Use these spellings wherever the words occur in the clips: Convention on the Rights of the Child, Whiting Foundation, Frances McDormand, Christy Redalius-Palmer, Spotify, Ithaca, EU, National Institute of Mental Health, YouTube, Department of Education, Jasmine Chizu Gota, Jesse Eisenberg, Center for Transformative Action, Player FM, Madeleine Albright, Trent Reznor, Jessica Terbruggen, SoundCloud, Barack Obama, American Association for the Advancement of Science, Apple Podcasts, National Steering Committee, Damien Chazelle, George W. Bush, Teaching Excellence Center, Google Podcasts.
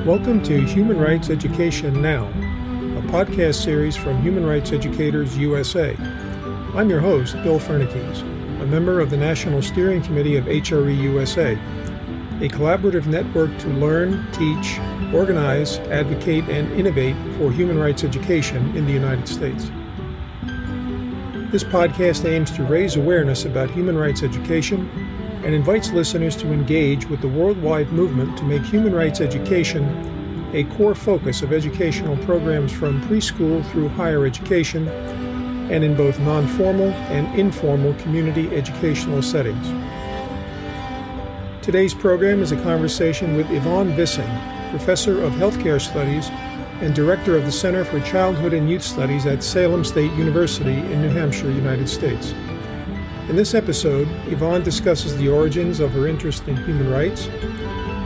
Welcome to Human Rights Education Now, a podcast series from Human Rights Educators USA. I'm your host, Bill Furnikens, a member of the National Steering Committee of HRE USA, a collaborative network to learn, teach, organize, advocate, and innovate for human rights education in the United States. This podcast aims to raise awareness about human rights education and invites listeners to engage with the worldwide movement to make human rights education a core focus of educational programs from preschool through higher education and in both non-formal and informal community educational settings. Today's program is a conversation with Yvonne Vissing, Professor of Healthcare Studies and Director of the Center for Childhood and Youth Studies at Salem State University in New Hampshire, United States. In this episode, Yvonne discusses the origins of her interest in human rights,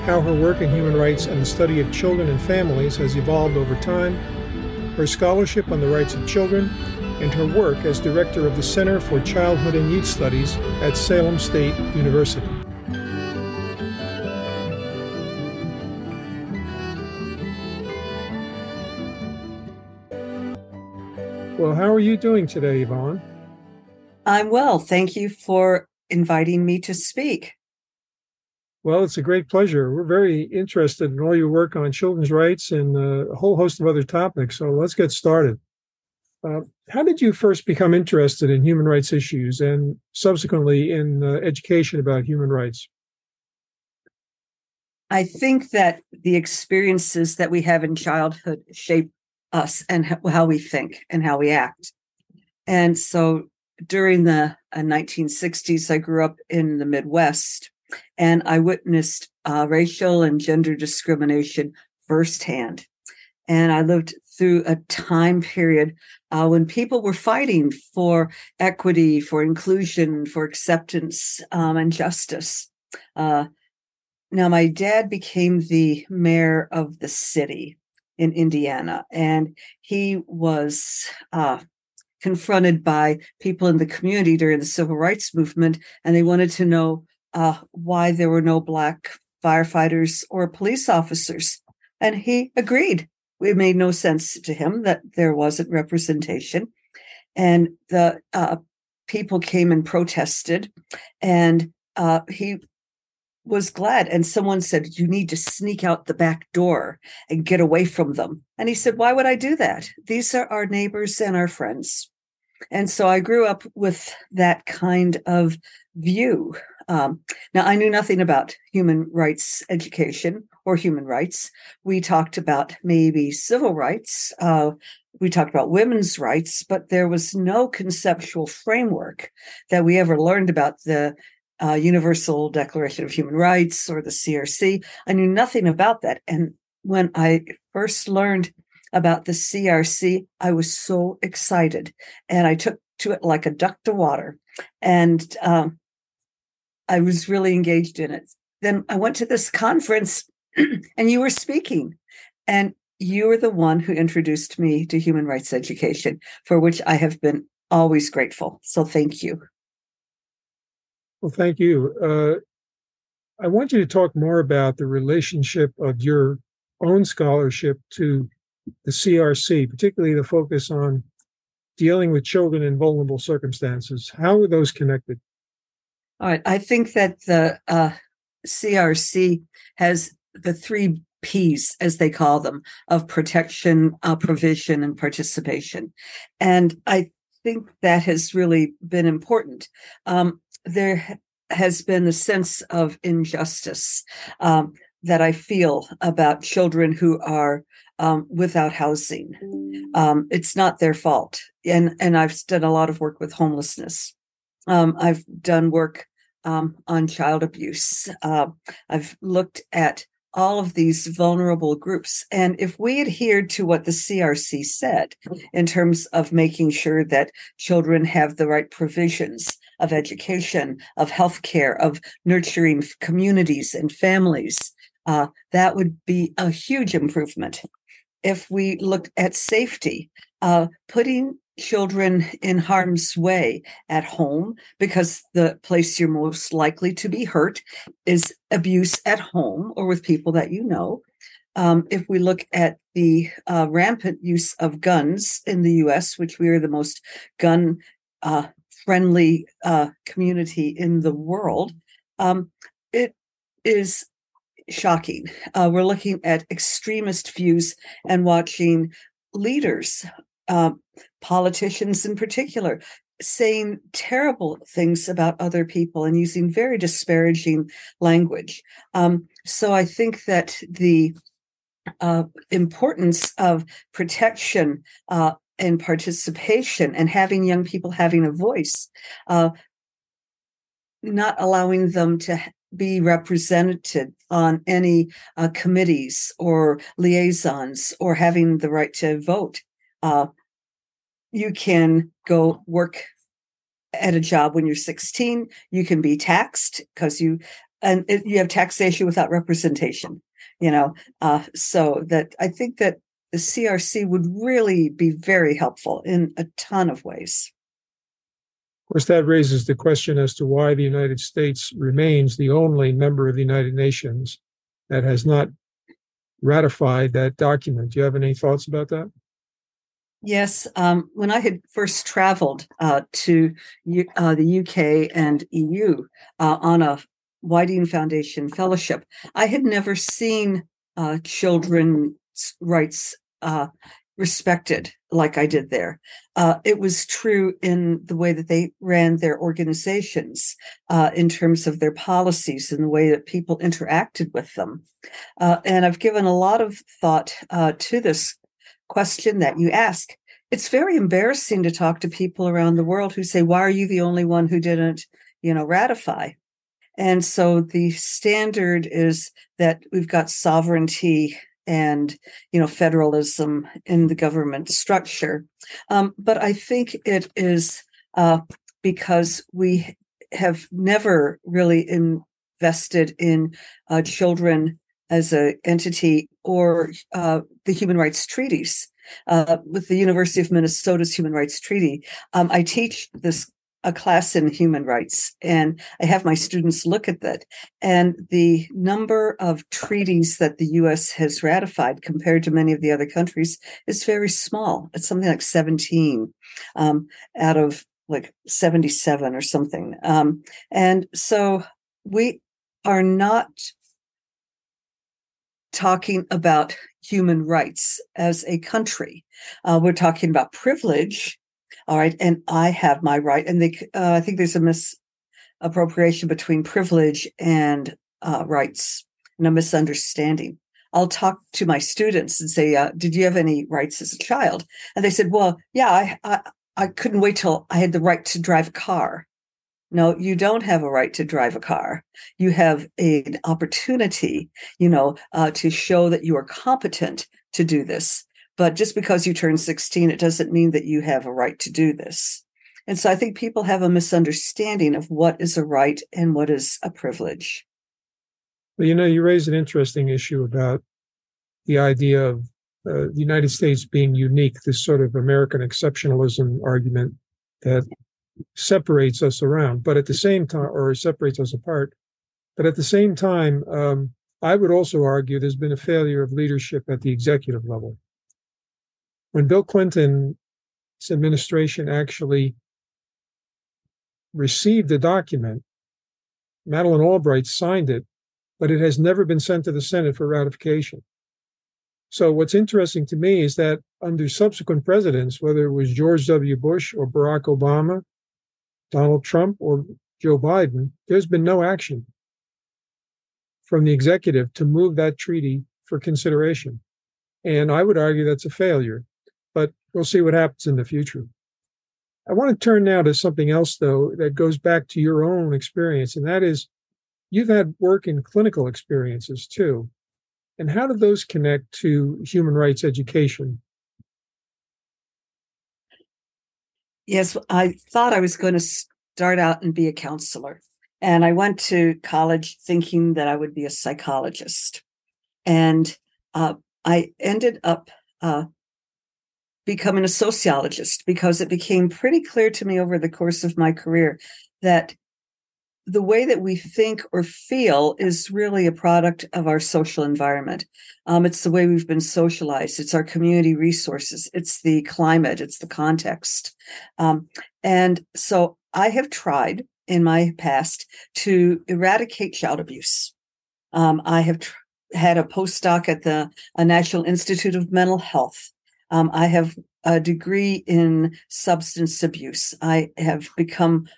how her work in human rights and the study of children and families has evolved over time, her scholarship on the rights of children, and her work as director of the Center for Childhood and Youth Studies at Salem State University. Well, how are you doing today, Yvonne? I'm well. Thank you for inviting me to speak. Well, it's a great pleasure. We're very interested in all your work on children's rights and a whole host of other topics. So let's get started. How did you first become interested in human rights issues and subsequently in education about human rights? I think that the experiences that we have in childhood shape us and how we think and how we act. And so during the 1960s, I grew up in the Midwest, and I witnessed racial and gender discrimination firsthand. And I lived through a time period when people were fighting for equity, for inclusion, for acceptance, and justice. Now, my dad became the mayor of the city in Indiana, and he was confronted by people in the community during the civil rights movement, and they wanted to know why there were no Black firefighters or police officers. And he agreed. It made no sense to him that there wasn't representation. And the people came and protested, and he was glad. And someone said, "You need to sneak out the back door and get away from them." And he said, "Why would I do that? These are our neighbors and our friends." And so I grew up with that kind of view. Now, I knew nothing about human rights education or human rights. We talked about maybe civil rights. We talked about women's rights, but there was no conceptual framework that we ever learned about the Universal Declaration of Human Rights or the CRC. I knew nothing about that. And when I first learned about the CRC, I was so excited, and I took to it like a duck to water, and I was really engaged in it. Then I went to this conference, and you were speaking, and you were the one who introduced me to human rights education, for which I have been always grateful. So thank you. Well, thank you. I want you to talk more about the relationship of your own scholarship to the CRC, particularly the focus on dealing with children in vulnerable circumstances. How are those connected? All right. I think that the CRC has the three Ps, as they call them, of protection, provision, and participation. And I think that has really been important. There has been a sense of injustice that I feel about children who are without housing. It's not their fault. And I've done a lot of work with homelessness. I've done work on child abuse. I've looked at all of these vulnerable groups. And if we adhered to what the CRC said in terms of making sure that children have the right provisions of education, of healthcare, of nurturing communities and families, That would be a huge improvement. If we looked at safety, putting children in harm's way at home, because the place you're most likely to be hurt is abuse at home or with people that you know. If we look at the rampant use of guns in the U.S., which we are the most gun-friendly community in the world, it is shocking. We're looking at extremist views and watching leaders, politicians in particular, saying terrible things about other people and using very disparaging language. So I think that the importance of protection and participation and having young people having a voice, not allowing them to be represented on any committees or liaisons or having the right to vote. You can go work at a job when you're 16. You can be taxed because you have taxation without representation, so that I think that the CRC would really be very helpful in a ton of ways. Of course, that raises the question as to why the United States remains the only member of the United Nations that has not ratified that document. Do you have any thoughts about that? Yes. When I had first traveled to the UK and EU on a Whiting Foundation fellowship, I had never seen children's rights respected like I did there. It was true in the way that they ran their organizations, in terms of their policies and the way that people interacted with them. And I've given a lot of thought to this question that you ask. It's very embarrassing to talk to people around the world who say, why are you the only one who didn't, ratify? And so the standard is that we've got sovereignty and, federalism in the government structure. But I think it is because we have never really invested in children as an entity or the human rights treaties. With the University of Minnesota's Human Rights Treaty, I teach a class in human rights, and I have my students look at that. And the number of treaties that the U.S. has ratified compared to many of the other countries is very small. It's something like 17 out of like 77 or something. And so we are not talking about human rights as a country. We're talking about privilege. All right. And I have my right. And I think there's a misappropriation between privilege and rights and a misunderstanding. I'll talk to my students and say, did you have any rights as a child? And they said, well, yeah, I couldn't wait till I had the right to drive a car. No, you don't have a right to drive a car. You have an opportunity, to show that you are competent to do this. But just because you turn 16, it doesn't mean that you have a right to do this. And so I think people have a misunderstanding of what is a right and what is a privilege. Well, you raise an interesting issue about the idea of the United States being unique, this sort of American exceptionalism argument that separates us around, but at the same time, or separates us apart. But at the same time, I would also argue there's been a failure of leadership at the executive level. When Bill Clinton's administration actually received the document, Madeleine Albright signed it, but it has never been sent to the Senate for ratification. So what's interesting to me is that under subsequent presidents, whether it was George W. Bush or Barack Obama, Donald Trump or Joe Biden, there's been no action from the executive to move that treaty for consideration. And I would argue that's a failure, but we'll see what happens in the future. I want to turn now to something else, though, that goes back to your own experience, and that is you've had work in clinical experiences, too. And how do those connect to human rights education? Yes, I thought I was going to start out and be a counselor. And I went to college thinking that I would be a psychologist. And I ended up becoming a sociologist because it became pretty clear to me over the course of my career that the way that we think or feel is really a product of our social environment. It's the way we've been socialized. It's our community resources. It's the climate. It's the context. And so I have tried in my past to eradicate child abuse. I have had a postdoc at the National Institute of Mental Health. I have a degree in substance abuse. I have become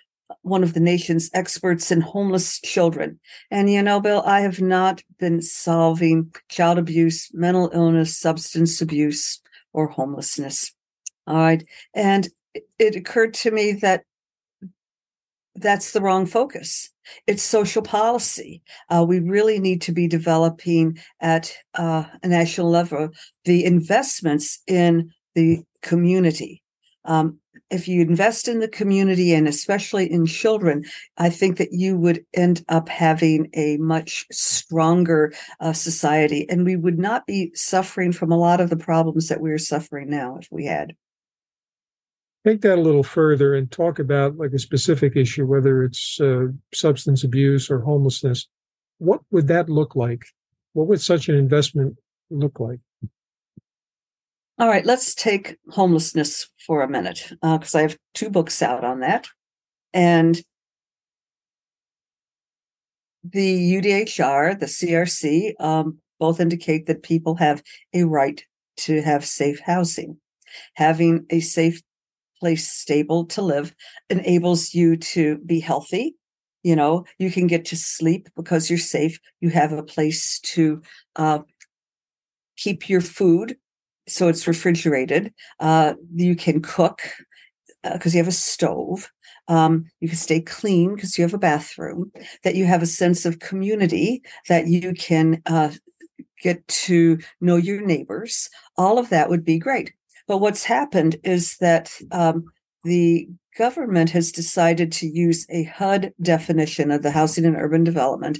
one of the nation's experts in homeless children. And, you know, Bill, I have not been solving child abuse, mental illness, substance abuse, or homelessness. All right. And it occurred to me that that's the wrong focus. It's social policy. We really need to be developing at a national level the investments in the community. If you invest in the community and especially in children, I think that you would end up having a much stronger society, and we would not be suffering from a lot of the problems that we're suffering now if we had. Take that a little further and talk about like a specific issue, whether it's substance abuse or homelessness. What would that look like? What would such an investment look like? All right, let's take homelessness for a minute, because I have two books out on that. And the UDHR, the CRC, both indicate that people have a right to have safe housing. Having a safe place, stable to live, enables you to be healthy. You know, you can get to sleep because you're safe. You have a place to keep your food, so it's refrigerated. You can cook because you have a stove. You can stay clean because you have a bathroom, that you have a sense of community, that you can get to know your neighbors. All of that would be great. But what's happened is that the government has decided to use a HUD definition of the housing and urban development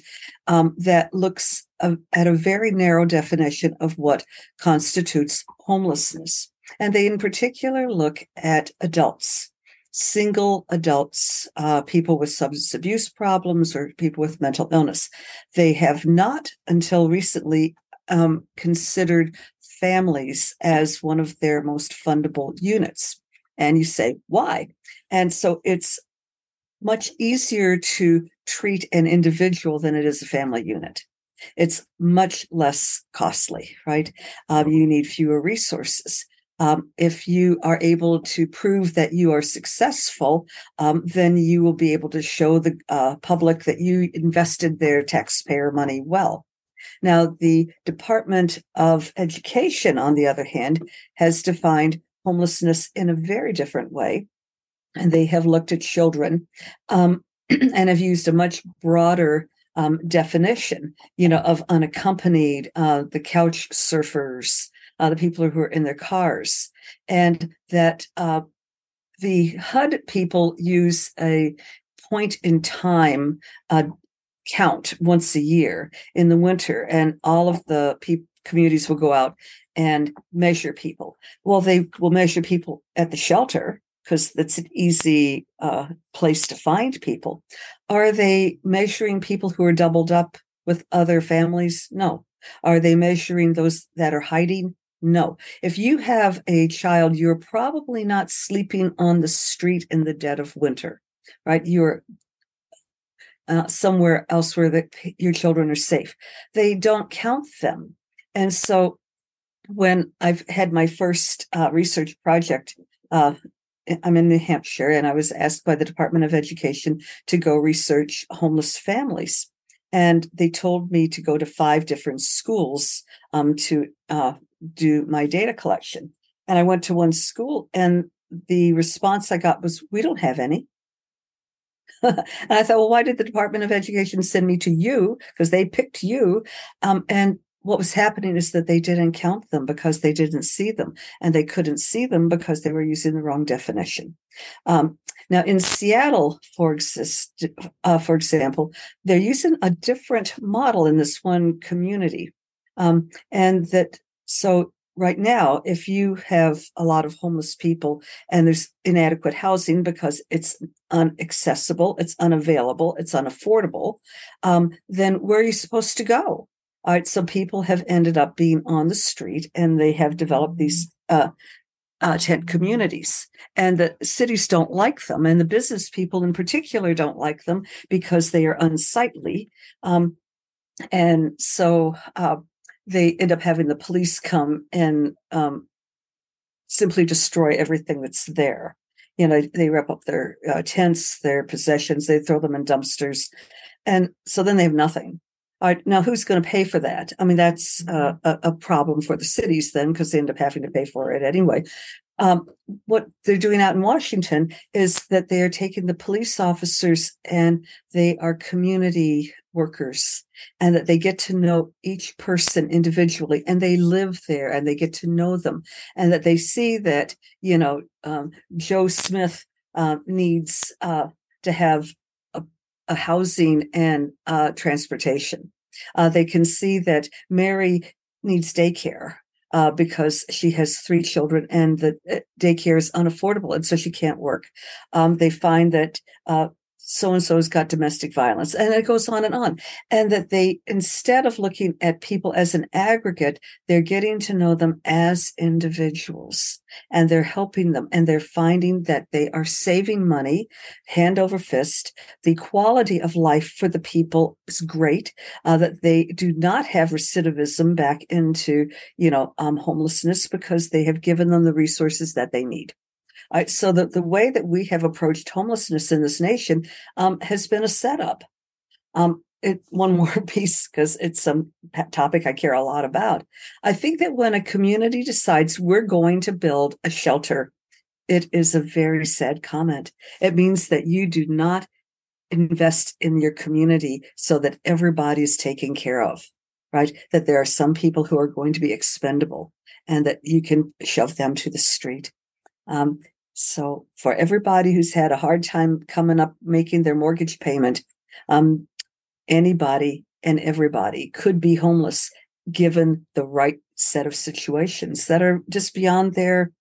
that looks at a very narrow definition of what constitutes homelessness. And they in particular look at adults, single adults, people with substance abuse problems or people with mental illness. They have not until recently considered families as one of their most fundable units. And you say, why? And so it's much easier to treat an individual than it is a family unit. It's much less costly, right? You need fewer resources. If you are able to prove that you are successful, then you will be able to show the public that you invested their taxpayer money well. Now, the Department of Education, on the other hand, has defined homelessness in a very different way. And they have looked at children and have used a much broader definition, you know, of unaccompanied, the couch surfers, the people who are in their cars, and that the HUD people use a point in time count once a year in the winter, and all of the communities will go out and measure people. Well, they will measure people at the shelter because that's an easy place to find people. Are they measuring people who are doubled up with other families? No. Are they measuring those that are hiding? No. If you have a child, you're probably not sleeping on the street in the dead of winter, right? You're somewhere else where your children are safe. They don't count them. And so when I've had my first research project, I'm in New Hampshire, and I was asked by the Department of Education to go research homeless families. And they told me to go to 5 different schools to do my data collection. And I went to one school, and the response I got was, we don't have any. And I thought, well, why did the Department of Education send me to you? Because they picked you. And what was happening is that they didn't count them because they didn't see them, and they couldn't see them because they were using the wrong definition. Now, in Seattle, for example, they're using a different model in this one community. And that so right now, if you have a lot of homeless people and there's inadequate housing because it's inaccessible, it's unavailable, it's unaffordable, then where are you supposed to go? All right, so people have ended up being on the street, and they have developed these tent communities, and the cities don't like them, and the business people in particular don't like them because they are unsightly, and so they end up having the police come and simply destroy everything that's there. You know, they wrap up their tents, their possessions, they throw them in dumpsters, and so then they have nothing. All right, now, who's going to pay for that? I mean, that's a problem for the cities then, because they end up having to pay for it anyway. What they're doing out in Washington is that they are taking the police officers and they are community workers, and that they get to know each person individually, and they live there and they get to know them, and that they see that, you know, Joe Smith needs to have housing and transportation. They can see that Mary needs daycare because she has three children and the daycare is unaffordable, and so she can't work. They find that so-and-so's got domestic violence, and it goes on. And that they, instead of looking at people as an aggregate, they're getting to know them as individuals, and they're helping them, and they're finding that they are saving money hand over fist. The quality of life for the people is great, that they do not have recidivism back into, you know, homelessness, because they have given them the resources that they need. So the way that we have approached homelessness in this nation has been a setup. One more piece, because it's some topic I care a lot about. I think that when a community decides we're going to build a shelter, it is a very sad comment. It means that you do not invest in your community so that everybody is taken care of, right? That there are some people who are going to be expendable and that you can shove them to the street. So for everybody who's had a hard time coming up, making their mortgage payment, anybody and everybody could be homeless given the right set of situations that are just beyond their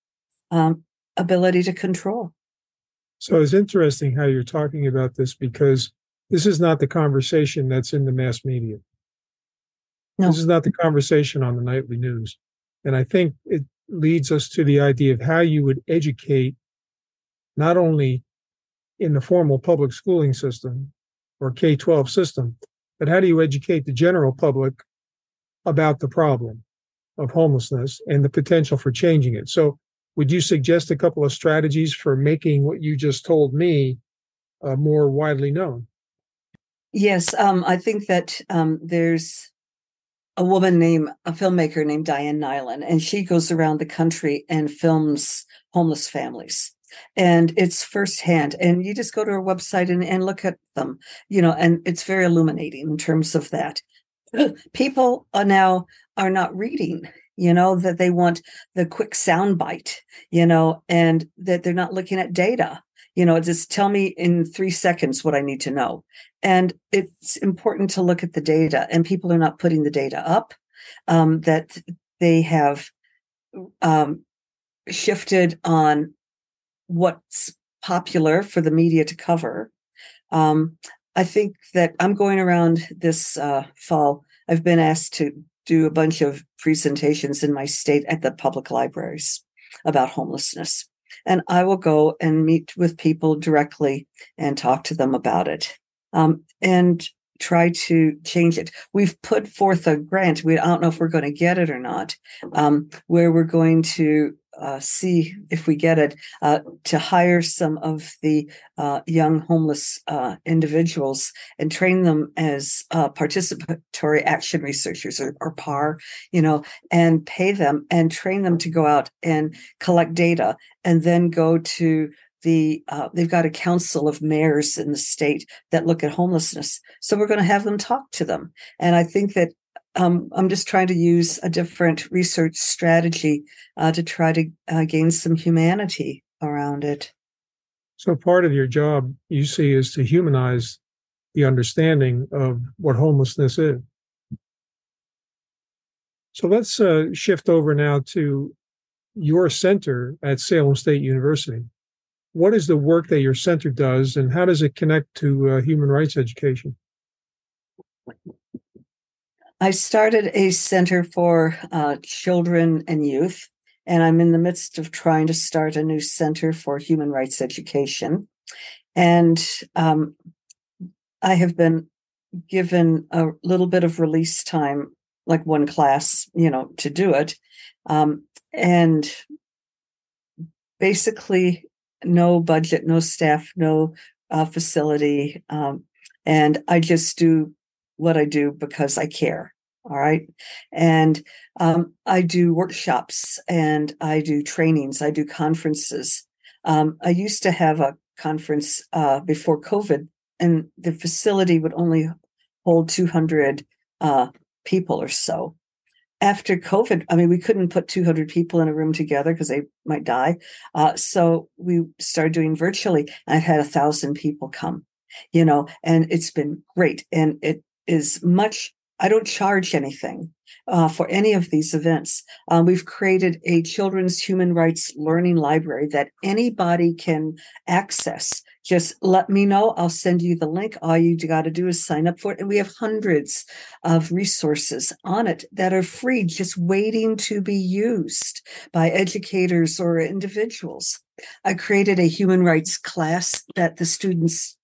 ability to control. So it's interesting how you're talking about this, because this is not the conversation that's in the mass media. No. This is not the conversation on the nightly news. And I think it leads us to the idea of how you would educate, not only in the formal public schooling system or K-12 system, but how do you educate the general public about the problem of homelessness and the potential for changing it? So would you suggest a couple of strategies for making what you just told me more widely known? Yes, I think that there's a filmmaker named Diane Nyland, and she goes around the country and films homeless families. And it's firsthand. And you just go to her website and look at them, you know, and it's very illuminating in terms of that. People are now not reading, you know, that they want the quick soundbite, you know, and that they're not looking at data. You know, just tell me in 3 seconds what I need to know. And it's important to look at the data, and people are not putting the data up, that they have shifted on what's popular for the media to cover. I think that I'm going around this fall. I've been asked to do a bunch of presentations in my state at the public libraries about homelessness. And I will go and meet with people directly and talk to them about it, and try to change it. We've put forth a grant. I don't know if we're going to get it or not, where we're going to see if we get it, to hire some of the young homeless individuals and train them as participatory action researchers, or PAR, you know, and pay them and train them to go out and collect data, and then go to they've got a council of mayors in the state that look at homelessness. So we're going to have them talk to them. And I think that I'm just trying to use a different research strategy to try to gain some humanity around it. So part of your job, you see, is to humanize the understanding of what homelessness is. So let's shift over now to your center at Salem State University. What is the work that your center does, and how does it connect to human rights education? I started a center for children and youth, and I'm in the midst of trying to start a new center for human rights education. And I have been given a little bit of release time, like one class, you know, to do it. And basically, no budget, no staff, no facility. And I just do what I do because I care. All right. And I do workshops and I do trainings. I do conferences. I used to have a conference before COVID, and the facility would only hold 200 people or so. After COVID, I mean, we couldn't put 200 people in a room together because they might die. So we started doing virtually. I've had 1,000 people come, you know, and it's been great. And it is much, I don't charge anything for any of these events. We've created a children's human rights learning library that anybody can access. Just let me know. I'll send you the link. All you got to do is sign up for it. And we have hundreds of resources on it that are free, just waiting to be used by educators or individuals. I created a human rights class that the students,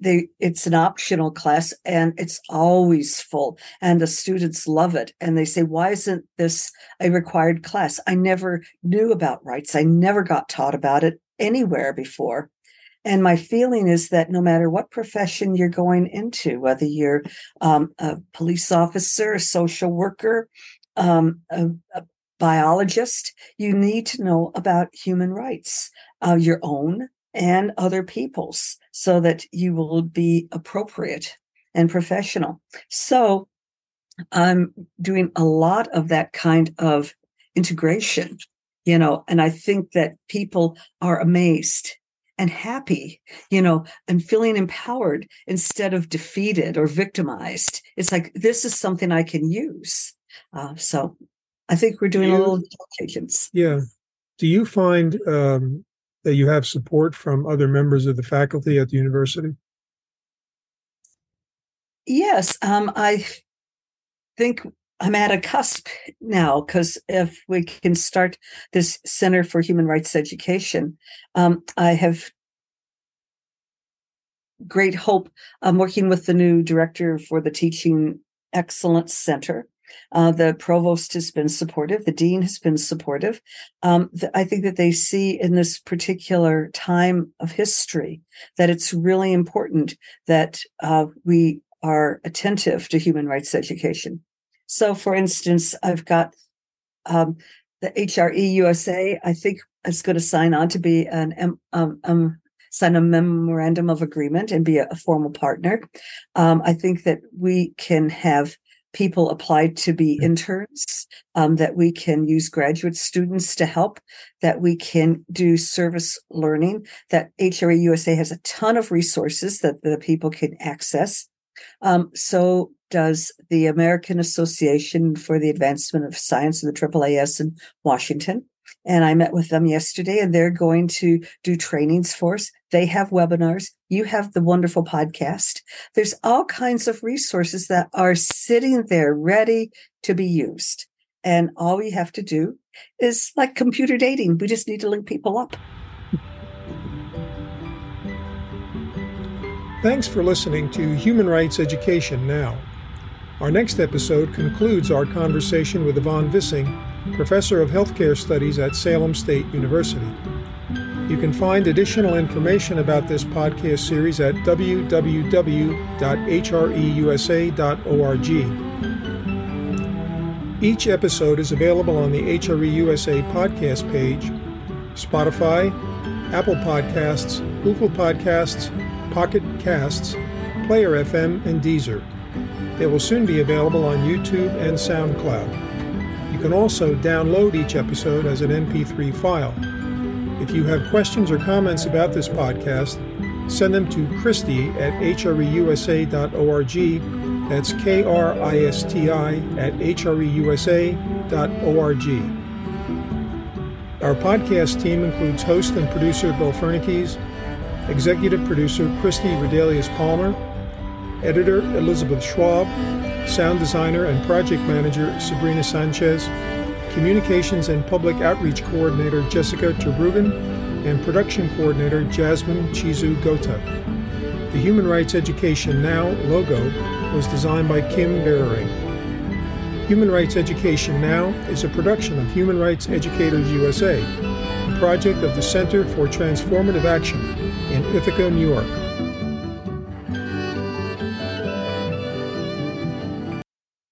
it's an optional class, and it's always full, and the students love it. And they say, why isn't this a required class? I never knew about rights. I never got taught about it anywhere before. And my feeling is that no matter what profession you're going into, whether you're a police officer, a social worker, a biologist, you need to know about human rights, your own and other people's, so that you will be appropriate and professional. So I'm doing a lot of that kind of integration, you know, and I think that people are amazed and happy, you know, and feeling empowered instead of defeated or victimized. It's like, this is something I can use. So I think we're doing a little intelligence. Yeah. Do you find that you have support from other members of the faculty at the university? Yes. I think I'm at a cusp now, because if we can start this Center for Human Rights Education, I have great hope. I'm working with the new director for the Teaching Excellence Center. The provost has been supportive. The dean has been supportive. I think that they see in this particular time of history that it's really important that we are attentive to human rights education. So, for instance, I've got the HRE USA, I think, is going to sign on to be sign a memorandum of agreement and be a formal partner. I think that we can have people apply to be interns, that we can use graduate students to help, that we can do service learning, that HRE USA has a ton of resources that the people can access. So does the American Association for the Advancement of Science, and the AAAS in Washington. And I met with them yesterday, and they're going to do trainings for us. They have webinars. You have the wonderful podcast. There's all kinds of resources that are sitting there ready to be used. And all we have to do is like computer dating. We just need to link people up. Thanks for listening to Human Rights Education Now. Our next episode concludes our conversation with Yvonne Vissing, Professor of Healthcare Studies at Salem State University. You can find additional information about this podcast series at www.hreusa.org. Each episode is available on the HRE USA podcast page, Spotify, Apple Podcasts, Google Podcasts, Pocket Casts, Player FM, and Deezer. They will soon be available on YouTube and SoundCloud. You can also download each episode as an MP3 file. If you have questions or comments about this podcast, send them to Christy at hreusa.org. That's KRISTI@HREUSA.org. Our podcast team includes host and producer Bill Furnikens, executive producer Christy Redalius-Palmer, editor Elizabeth Schwab, sound designer and project manager Sabrina Sanchez, communications and public outreach coordinator Jessica Terbruggen, and production coordinator Jasmine Chizu Gota. The Human Rights Education Now logo was designed by Kim Berering. Human Rights Education Now is a production of Human Rights Educators USA, a project of the Center for Transformative Action in Ithaca, New York.